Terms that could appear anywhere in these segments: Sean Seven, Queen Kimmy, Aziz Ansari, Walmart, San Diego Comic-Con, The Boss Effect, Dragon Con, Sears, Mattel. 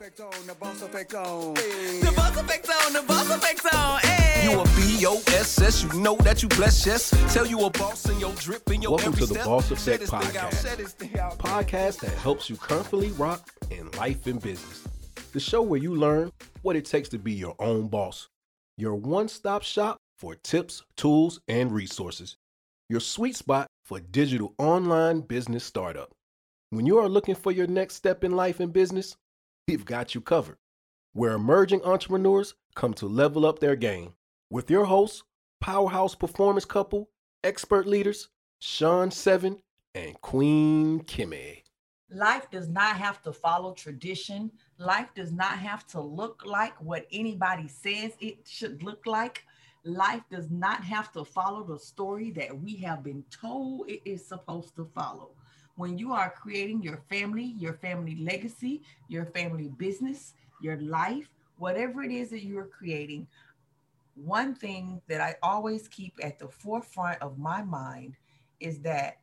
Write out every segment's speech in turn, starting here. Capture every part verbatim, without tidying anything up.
effect on, the boss effect on. The boss effect on, the boss effect on. You a B O S S, you know that you bless, yes. Tell you a boss in your drip and your Welcome every to the step. Boss Effect Podcast. Out, podcast that helps you comfortably rock in life and business. The show where you learn what it takes to be your own boss. Your one-stop shop for tips, tools, and resources. Your sweet spot for digital online business startup. When you are looking for your next step in life and business, we've got you covered. Where emerging entrepreneurs come to level up their game. With your hosts, powerhouse performance couple, expert leaders, Sean Seven and Queen Kimmy. Life does not have to follow tradition. Life does not have to look like what anybody says it should look like. Life does not have to follow the story that we have been told it is supposed to follow. When you are creating your family, your family legacy, your family business, your life, whatever it is that you are creating, one thing that I always keep at the forefront of my mind is that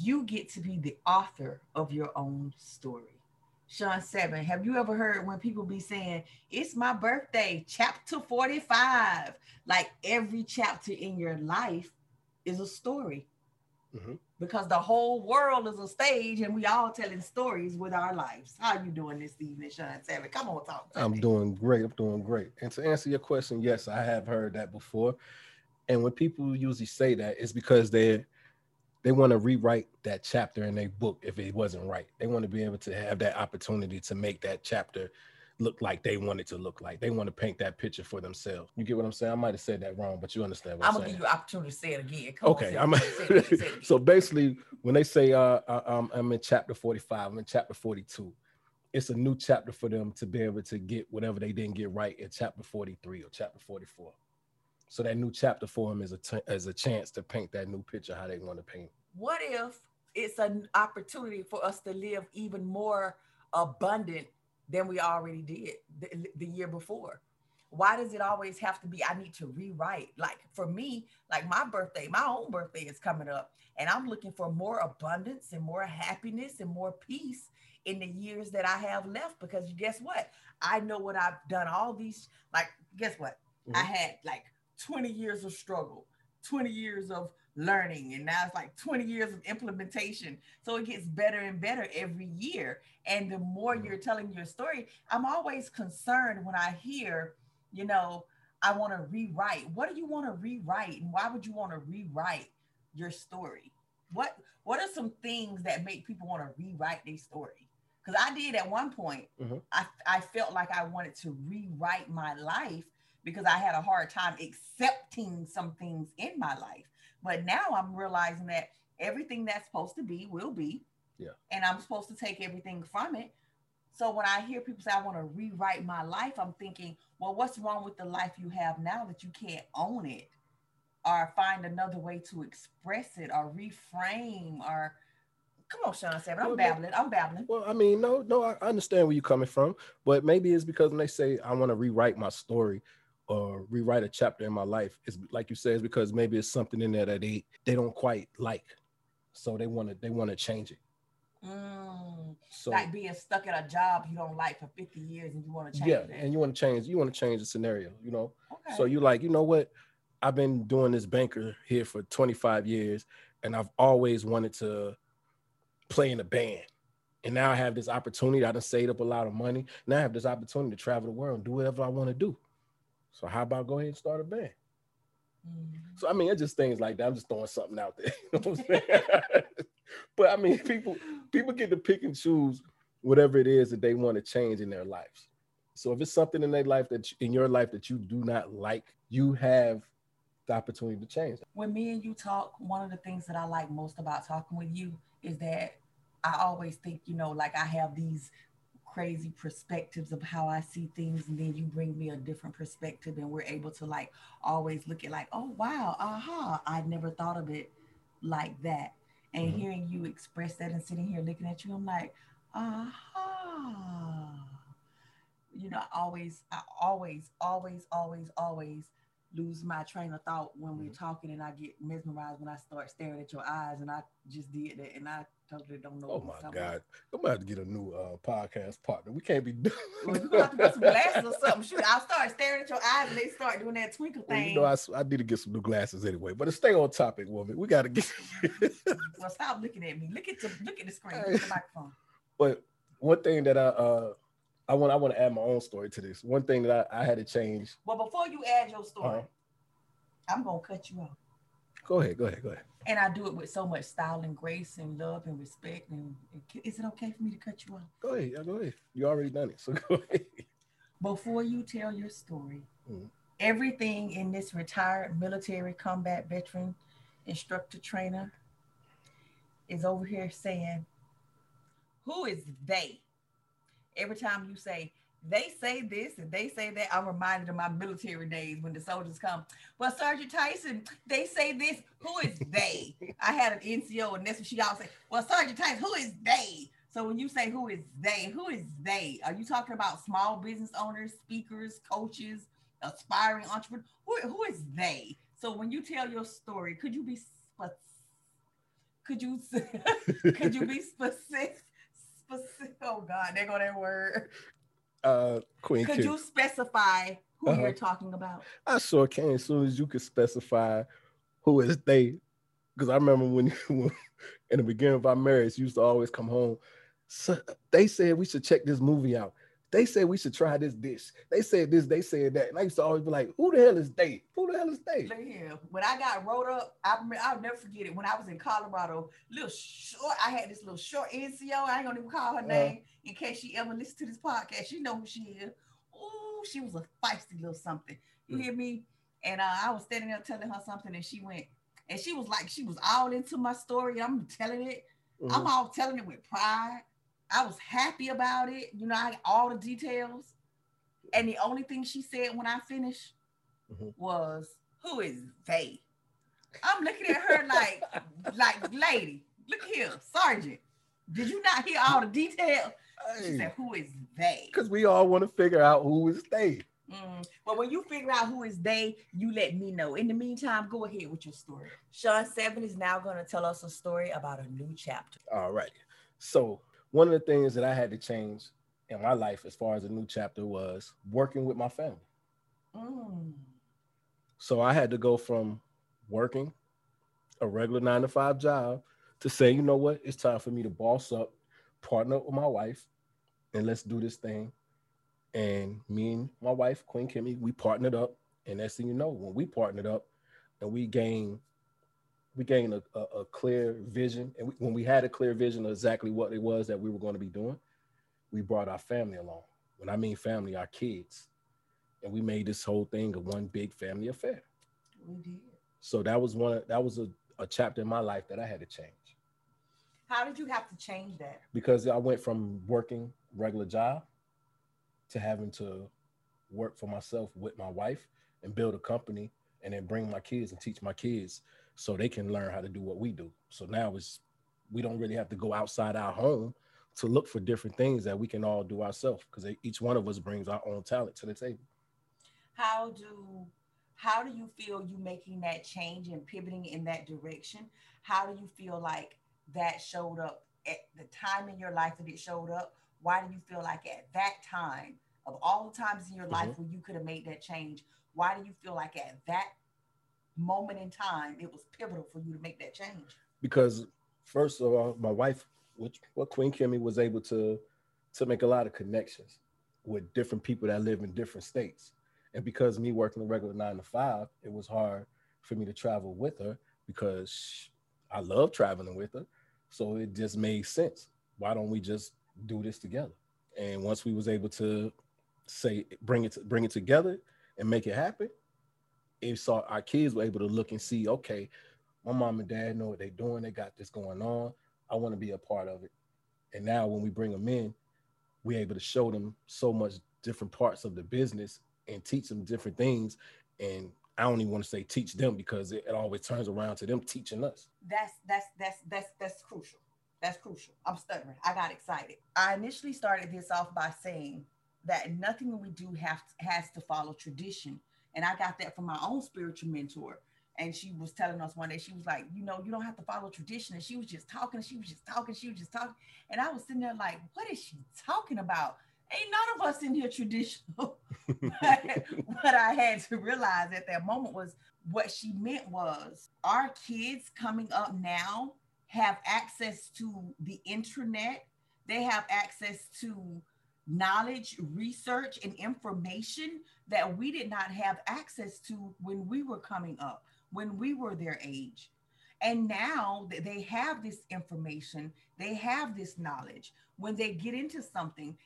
you get to be the author of your own story. Sean Seven, have you ever heard when people be saying, it's my birthday, chapter forty-five? Like every chapter in your life is a story. Mm-hmm. Because the whole world is a stage and we all telling stories with our lives. How are you doing this evening, Sean Seven? Come on, talk to me. I'm doing great. I'm doing great. And to answer your question, yes, I have heard that before. And when people usually say that, it's because they they want to rewrite that chapter in their book if it wasn't right. They want to be able to have that opportunity to make that chapter look like they want it to look like. They want to paint that picture for themselves. You get what I'm saying? I might have said that wrong, but you understand what I'm, I'm saying. I'm going to give you an opportunity to say it again. Come okay. On, I'm it, a... it, it, it. So basically, when they say uh, I, I'm in chapter forty-five, I'm in chapter forty-two, it's a new chapter for them to be able to get whatever they didn't get right in chapter forty-three or chapter forty-four. So that new chapter for them is a, t- is a chance to paint that new picture how they want to paint. What if it's an opportunity for us to live even more abundant than we already did the, the year before? Why does it always have to be, I need to rewrite? Like for me, like my birthday, my own birthday is coming up and I'm looking for more abundance and more happiness and more peace in the years that I have left, because guess what? I know what I've done all these, like, guess what? Mm-hmm. I had like twenty years of struggle, twenty years of learning, and now it's like twenty years of implementation. So it gets better and better every year. And the more you're telling your story, I'm always concerned when I hear, you know, I want to rewrite. What do you want to rewrite? And why would you want to rewrite your story? What What are some things that make people want to rewrite their story? Because I did at one point, mm-hmm. I, I felt like I wanted to rewrite my life because I had a hard time accepting some things in my life. But now I'm realizing that everything that's supposed to be will be. Yeah. And I'm supposed to take everything from it. So when I hear people say, I want to rewrite my life, I'm thinking, well, what's wrong with the life you have now that you can't own it or find another way to express it or reframe or... Come on, Sean Seven. I'm well, babbling. I'm babbling. Well, I mean, no, no, I understand where you're coming from. But maybe it's because when they say, I want to rewrite my story, or rewrite a chapter in my life, it's like you said, it's because maybe it's something in there that they, they don't quite like. So they want to they want to change it. Mm, so, like being stuck at a job you don't like for fifty years and you want to change yeah, it. Yeah, and you want to change, you want to change the scenario, you know? Okay. So you like, you know what? I've been doing this banker here for twenty-five years and I've always wanted to play in a band. And now I have this opportunity. I done saved up a lot of money. Now I have this opportunity to travel the world and do whatever I want to do. So how about go ahead and start a band? Mm-hmm. So, I mean, it's just things like that. I'm just throwing something out there. You know what I'm saying? But I mean, people, people get to pick and choose whatever it is that they want to change in their lives. So if it's something in their life that you, in your life that you do not like, you have the opportunity to change. When me and you talk, one of the things that I like most about talking with you is that I always think, you know, like I have these crazy perspectives of how I see things, and then you bring me a different perspective and we're able to like always look at like, oh wow, aha, uh-huh, I never thought of it like that. And mm-hmm. hearing you express that and sitting here looking at you, I'm like, aha. Uh-huh. You know, I always, I always, always, always, always lose my train of thought when mm-hmm. we're talking, and I get mesmerized when I start staring at your eyes, and I just did that, and I totally don't know. Oh my God. About. I'm about to get a new uh, podcast partner. We can't be doing well, you're going to have to put some glasses or something. Shoot, I'll start staring at your eyes and they start doing that twinkle thing. Well, you know, I, I need to get some new glasses anyway. But to stay on topic, woman, we got to get... Well, stop looking at me. Look at, your, look at the screen. Look at the microphone. But one thing that I... Uh, I want I want to add my own story to this. One thing that I, I had to change. Well, before you add your story, uh-huh. I'm going to cut you off. Go ahead, go ahead, go ahead. And I do it with so much style and grace and love and respect. And is it okay for me to cut you off? Go ahead, yeah, go ahead. You already done it, so go ahead. Before you tell your story, mm-hmm. everything in this retired military combat veteran instructor trainer is over here saying, who is they? Every time you say, they say this and they say that, I'm reminded of my military days when the soldiers come. Well, Sergeant Tyson, they say this. Who is they? I had an N C O, and that's what she always said. Well, Sergeant Tyson, who is they? So when you say who is they, who is they? Are you talking about small business owners, speakers, coaches, aspiring entrepreneurs? Who, who is they? So when you tell your story, could you be could you could you be specific? Oh God, they go that word. Uh, Queen Could Kimmy. You specify who uh-huh. you're talking about? I sure can. As soon as you could specify who is they, because I remember when, when in the beginning of our marriage, you used to always come home. So they said we should check this movie out. They said we should try this dish. They said this. They said that. And I used to always be like, "Who the hell is they? Who the hell is they?" Yeah. When I got rolled up, I I'll never forget it. When I was in Colorado, little short, I had this little short N C O. I ain't gonna even call her name uh, in case she ever listens to this podcast. She know who she is. Ooh, she was a feisty little something. You mm. hear me? And uh, I was standing there telling her something, and she went, and she was like, she was all into my story. I'm telling it. Mm. I'm all telling it with pride. I was happy about it. You know, I got all the details. And the only thing she said when I finished mm-hmm. was, who is they? I'm looking at her like, like, lady, look here, Sergeant, did you not hear all the details? Hey. She said, who is they? Because we all want to figure out who is they. Mm. But when you figure out who is they, you let me know. In the meantime, go ahead with your story. Sean Seven is now going to tell us a story about a new chapter. All right. So, one of the things that I had to change in my life as far as a new chapter was working with my family. Mm. So I had to go from working a regular nine to five job to say, you know what, it's time for me to boss up, partner up with my wife, and let's do this thing. And me and my wife, Queen Kimmy, we partnered up. And next thing you know, when we partnered up and we gained We gained a, a, a clear vision. And we, when we had a clear vision of exactly what it was that we were going to be doing, we brought our family along. When I mean family, our kids. And we made this whole thing a one big family affair. We did. So that was one. That was a, a chapter in my life that I had to change. How did you have to change that? Because I went from working regular job to having to work for myself with my wife and build a company and then bring my kids and teach my kids so they can learn how to do what we do. So now it's, we don't really have to go outside our home to look for different things that we can all do ourselves, because each one of us brings our own talent to the table. How do, how do you feel you making that change and pivoting in that direction? How do you feel like that showed up at the time in your life that it showed up? Why do you feel like at that time, of all the times in your life mm-hmm. where you could have made that change, why do you feel like at that moment in time it was pivotal for you to make that change? Because first of all, my wife, which well, Queen Kimmy, was able to to make a lot of connections with different people that live in different states. And because me working a regular nine to five, it was hard for me to travel with her, because I love traveling with her. So it just made sense. Why don't we just do this together? And once we was able to say bring it to, bring it together and make it happen, it saw our kids were able to look and see, okay, my mom and dad know what they're doing. They got this going on. I want to be a part of it. And now when we bring them in, we're able to show them so much different parts of the business and teach them different things. And I don't even want to say teach them, because it, it always turns around to them teaching us. That's, that's, that's, that's, that's crucial. That's crucial. I'm stuttering. I got excited. I initially started this off by saying that nothing we do have to, has to follow tradition. And I got that from my own spiritual mentor. And she was telling us one day, she was like, you know, you don't have to follow tradition. And she was just talking, she was just talking, she was just talking. And I was sitting there like, what is she talking about? Ain't none of us in here traditional. But what I had to realize at that moment was what she meant was our kids coming up now have access to the internet. They have access to knowledge, research, and information that we did not have access to when we were coming up, when we were their age. And now that they have this information, they have this knowledge. When they get into something,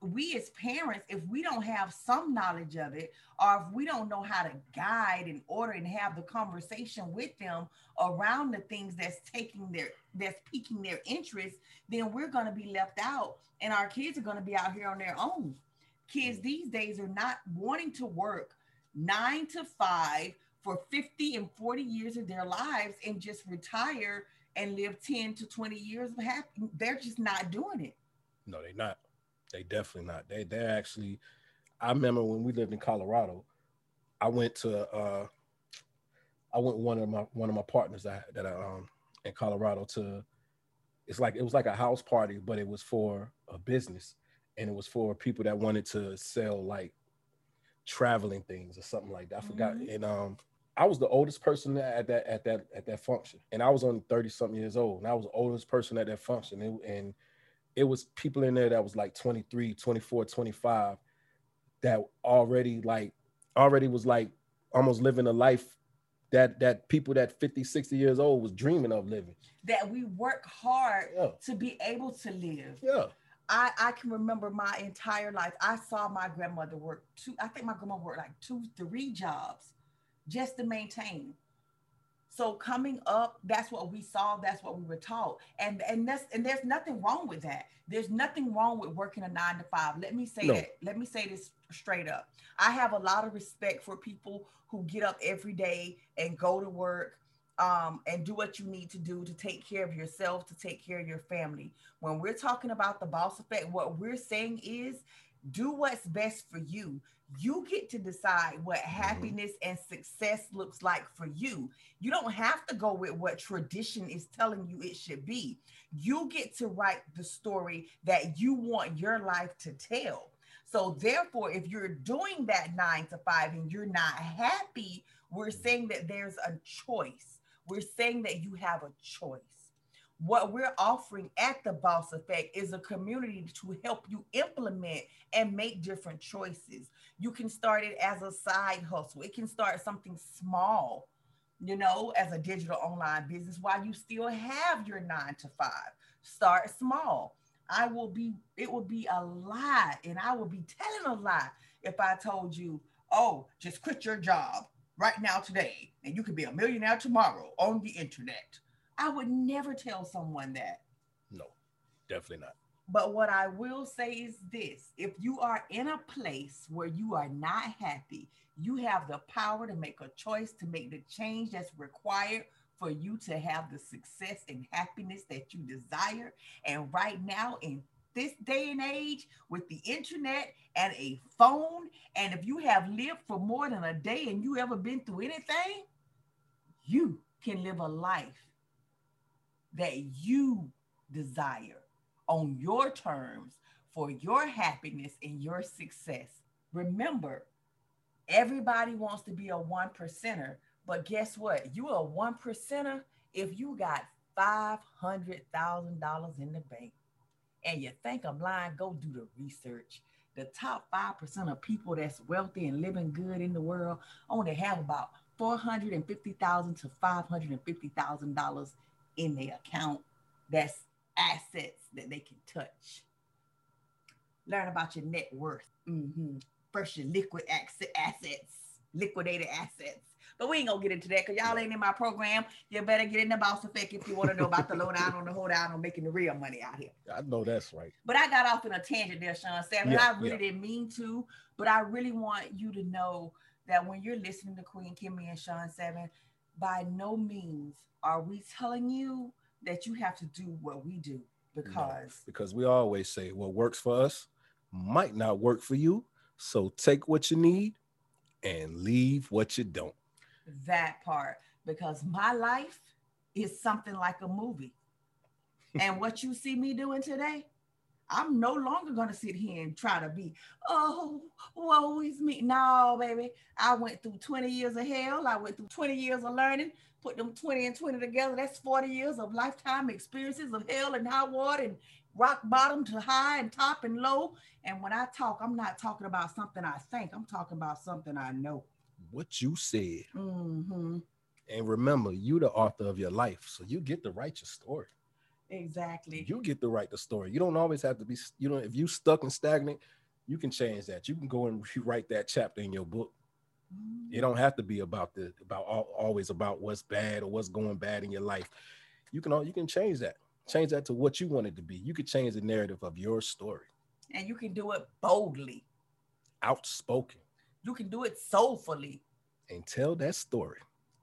we as parents, if we don't have some knowledge of it, or if we don't know how to guide and order and have the conversation with them around the things that's taking their, that's piquing their interest, then we're going to be left out and our kids are going to be out here on their own. Kids these days are not wanting to work nine to five for fifty and forty years of their lives and just retire and live ten to twenty years of happiness. They're just not doing it. No, they're not. They definitely not. They, they're actually, I remember when we lived in Colorado, I went to, uh, I went one of my, one of my partners that, that I, um, in Colorado to, it's like, it was like a house party, but it was for a business and it was for people that wanted to sell like traveling things or something like that. I mm-hmm. forgot. And, um, I was the oldest person at that, at that, at that function. And I was only thirty something years old and I was the oldest person at that function. And, and it was people in there that was like twenty-three, twenty-four, twenty-five that already like, already was like almost living a life that, that people that fifty, sixty years old was dreaming of living. That we work hard yeah. to be able to live. Yeah. I, I can remember my entire life. I saw my grandmother work two, I think my grandma worked like two, three jobs just to maintain. So coming up, that's what we saw, that's what we were taught. And and that's and there's nothing wrong with that. There's nothing wrong with working a nine to five. Let me say no. that, let me say this straight up. I have a lot of respect for people who get up every day and go to work um, and do what you need to do to take care of yourself, to take care of your family. When we're talking about the boss effect, what we're saying is do what's best for you. You get to decide what happiness and success looks like for you. You don't have to go with what tradition is telling you it should be. You get to write the story that you want your life to tell. So therefore, if you're doing that nine to five and you're not happy, we're saying that there's a choice. We're saying that you have a choice. What we're offering at the Boss Effect is a community to help you implement and make different choices. You can start it as a side hustle. It can start something small, you know, as a digital online business while you still have your nine to five. Start small. I will be, it will be a lie, and I will be telling a lie if I told you, oh, just quit your job right now today, and you could be a millionaire tomorrow on the internet. I would never tell someone that. No, definitely not. But what I will say is this. If you are in a place where you are not happy, you have the power to make a choice to make the change that's required for you to have the success and happiness that you desire. And right now in this day and age with the internet and a phone, and if you have lived for more than a day and you ever been through anything, you can live a life that you desire on your terms for your happiness and your success. Remember, everybody wants to be a one percenter, but guess what? You are a one percenter if you got five hundred thousand dollars in the bank. And you think I'm lying, go do the research. The top five percent of people that's wealthy and living good in the world only have about four hundred fifty thousand to five hundred fifty thousand dollars in their account. That's assets that they can touch. Learn about your net worth. Mm-hmm. First, your liquid assets, liquidated assets. But we ain't gonna get into that because y'all ain't in my program. You better get in the Boss Effect if you want to know about the lowdown on the hold down on making the real money out here. I know that's right. But I got off in a tangent there, Sean Seven. Yeah, I really yeah. didn't mean to, but I really want you to know that when you're listening to Queen Kimmy and Sean Seven, by no means are we telling you that you have to do what we do, because no, because we always say what works for us might not work for you. So take what you need and leave what you don't. that part, because my life is something like a movie. And what you see me doing today, I'm no longer going to sit here and try to be, oh, woe is me. No, baby. I went through twenty years of hell. I went through twenty years of learning. Put them twenty and twenty together. That's forty years of lifetime experiences of hell and high water and rock bottom to high and top and low. And when I talk, I'm not talking about something I think. I'm talking about something I know. What you said. Mm-hmm. And remember, you the author of your life. So you get to write your story. Exactly. You get to write the story. You don't always have to be, you know, if you stuck and stagnant, you can change that. You can go and rewrite that chapter in your book. Mm-hmm. It don't have to be about the, about all, always about what's bad or what's going bad in your life. You can all, you can change that. Change that to what you want it to be. You could change the narrative of your story. And you can do it boldly. Outspoken. You can do it soulfully. And tell that story.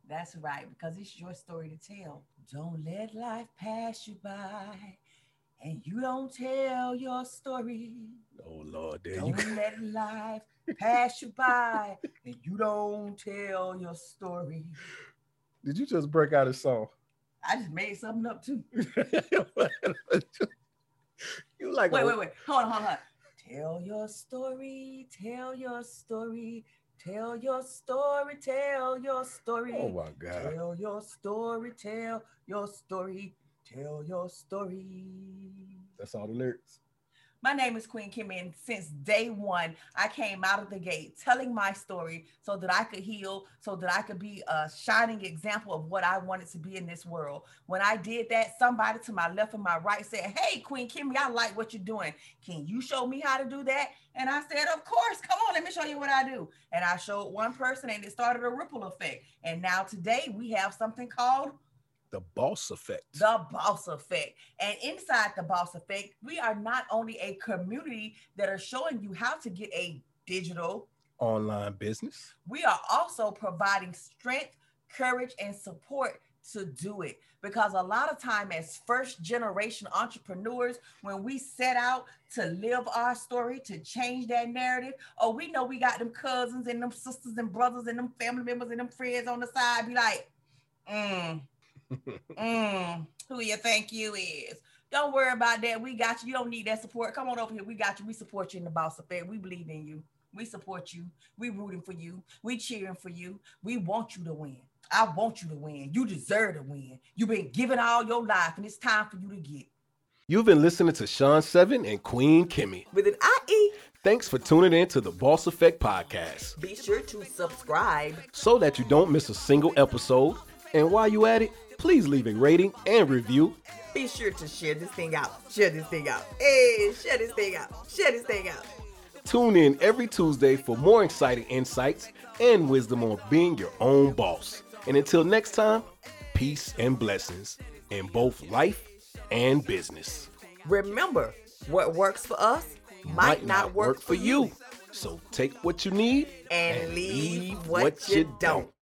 That's right, because it's your story to tell. Don't let life pass you by and you don't tell your story. Oh, Lord. There don't you let life pass you by and you don't tell your story. Did you just break out a song? I just made something up, too. You like, wait, wait, wait. Hold on, hold on. Tell your story, tell your story. Tell your story, tell your story. Oh my God. Tell your story, tell your story, tell your story. That's all the lyrics. My name is Queen Kimmy, and since day one, I came out of the gate telling my story so that I could heal, so that I could be a shining example of what I wanted to be in this world. When I did that, somebody to my left and my right said, hey, Queen Kimmy, I like what you're doing. Can you show me how to do that? And I said, of course, come on, let me show you what I do. And I showed one person, and it started a ripple effect. And now today, we have something called The Boss Effect. The Boss Effect. And inside The Boss Effect, we are not only a community that are showing you how to get a digital online business. We are also providing strength, courage, and support to do it. Because a lot of time as first generation entrepreneurs, when we set out to live our story, to change that narrative, oh, we know we got them cousins and them sisters and brothers and them family members and them friends on the side be like, mm. mm, who you think you is? Don't worry about that. We got you. You don't need that support. Come on over here. We got you. We support you in The Boss Effect. We believe in you. We support you. We rooting for you. We cheering for you. We want you to win. I want you to win. You deserve to win. You've been giving all your life, and it's time for you to get. You've been listening to Sean Seven and Queen Kimmy with an I E. Thanks for tuning in to The Boss Effect Podcast. Be sure to subscribe so that you don't miss a single episode. And while you at it, please leave a rating and review. Be sure to share this thing out. Share this thing out. Hey, share this thing out. Share this thing out. Tune in every Tuesday for more exciting insights and wisdom on being your own boss. And until next time, peace and blessings in both life and business. Remember, what works for us might, might not, not work, work for you. you. So take what you need and, and leave what, what you don't. don't.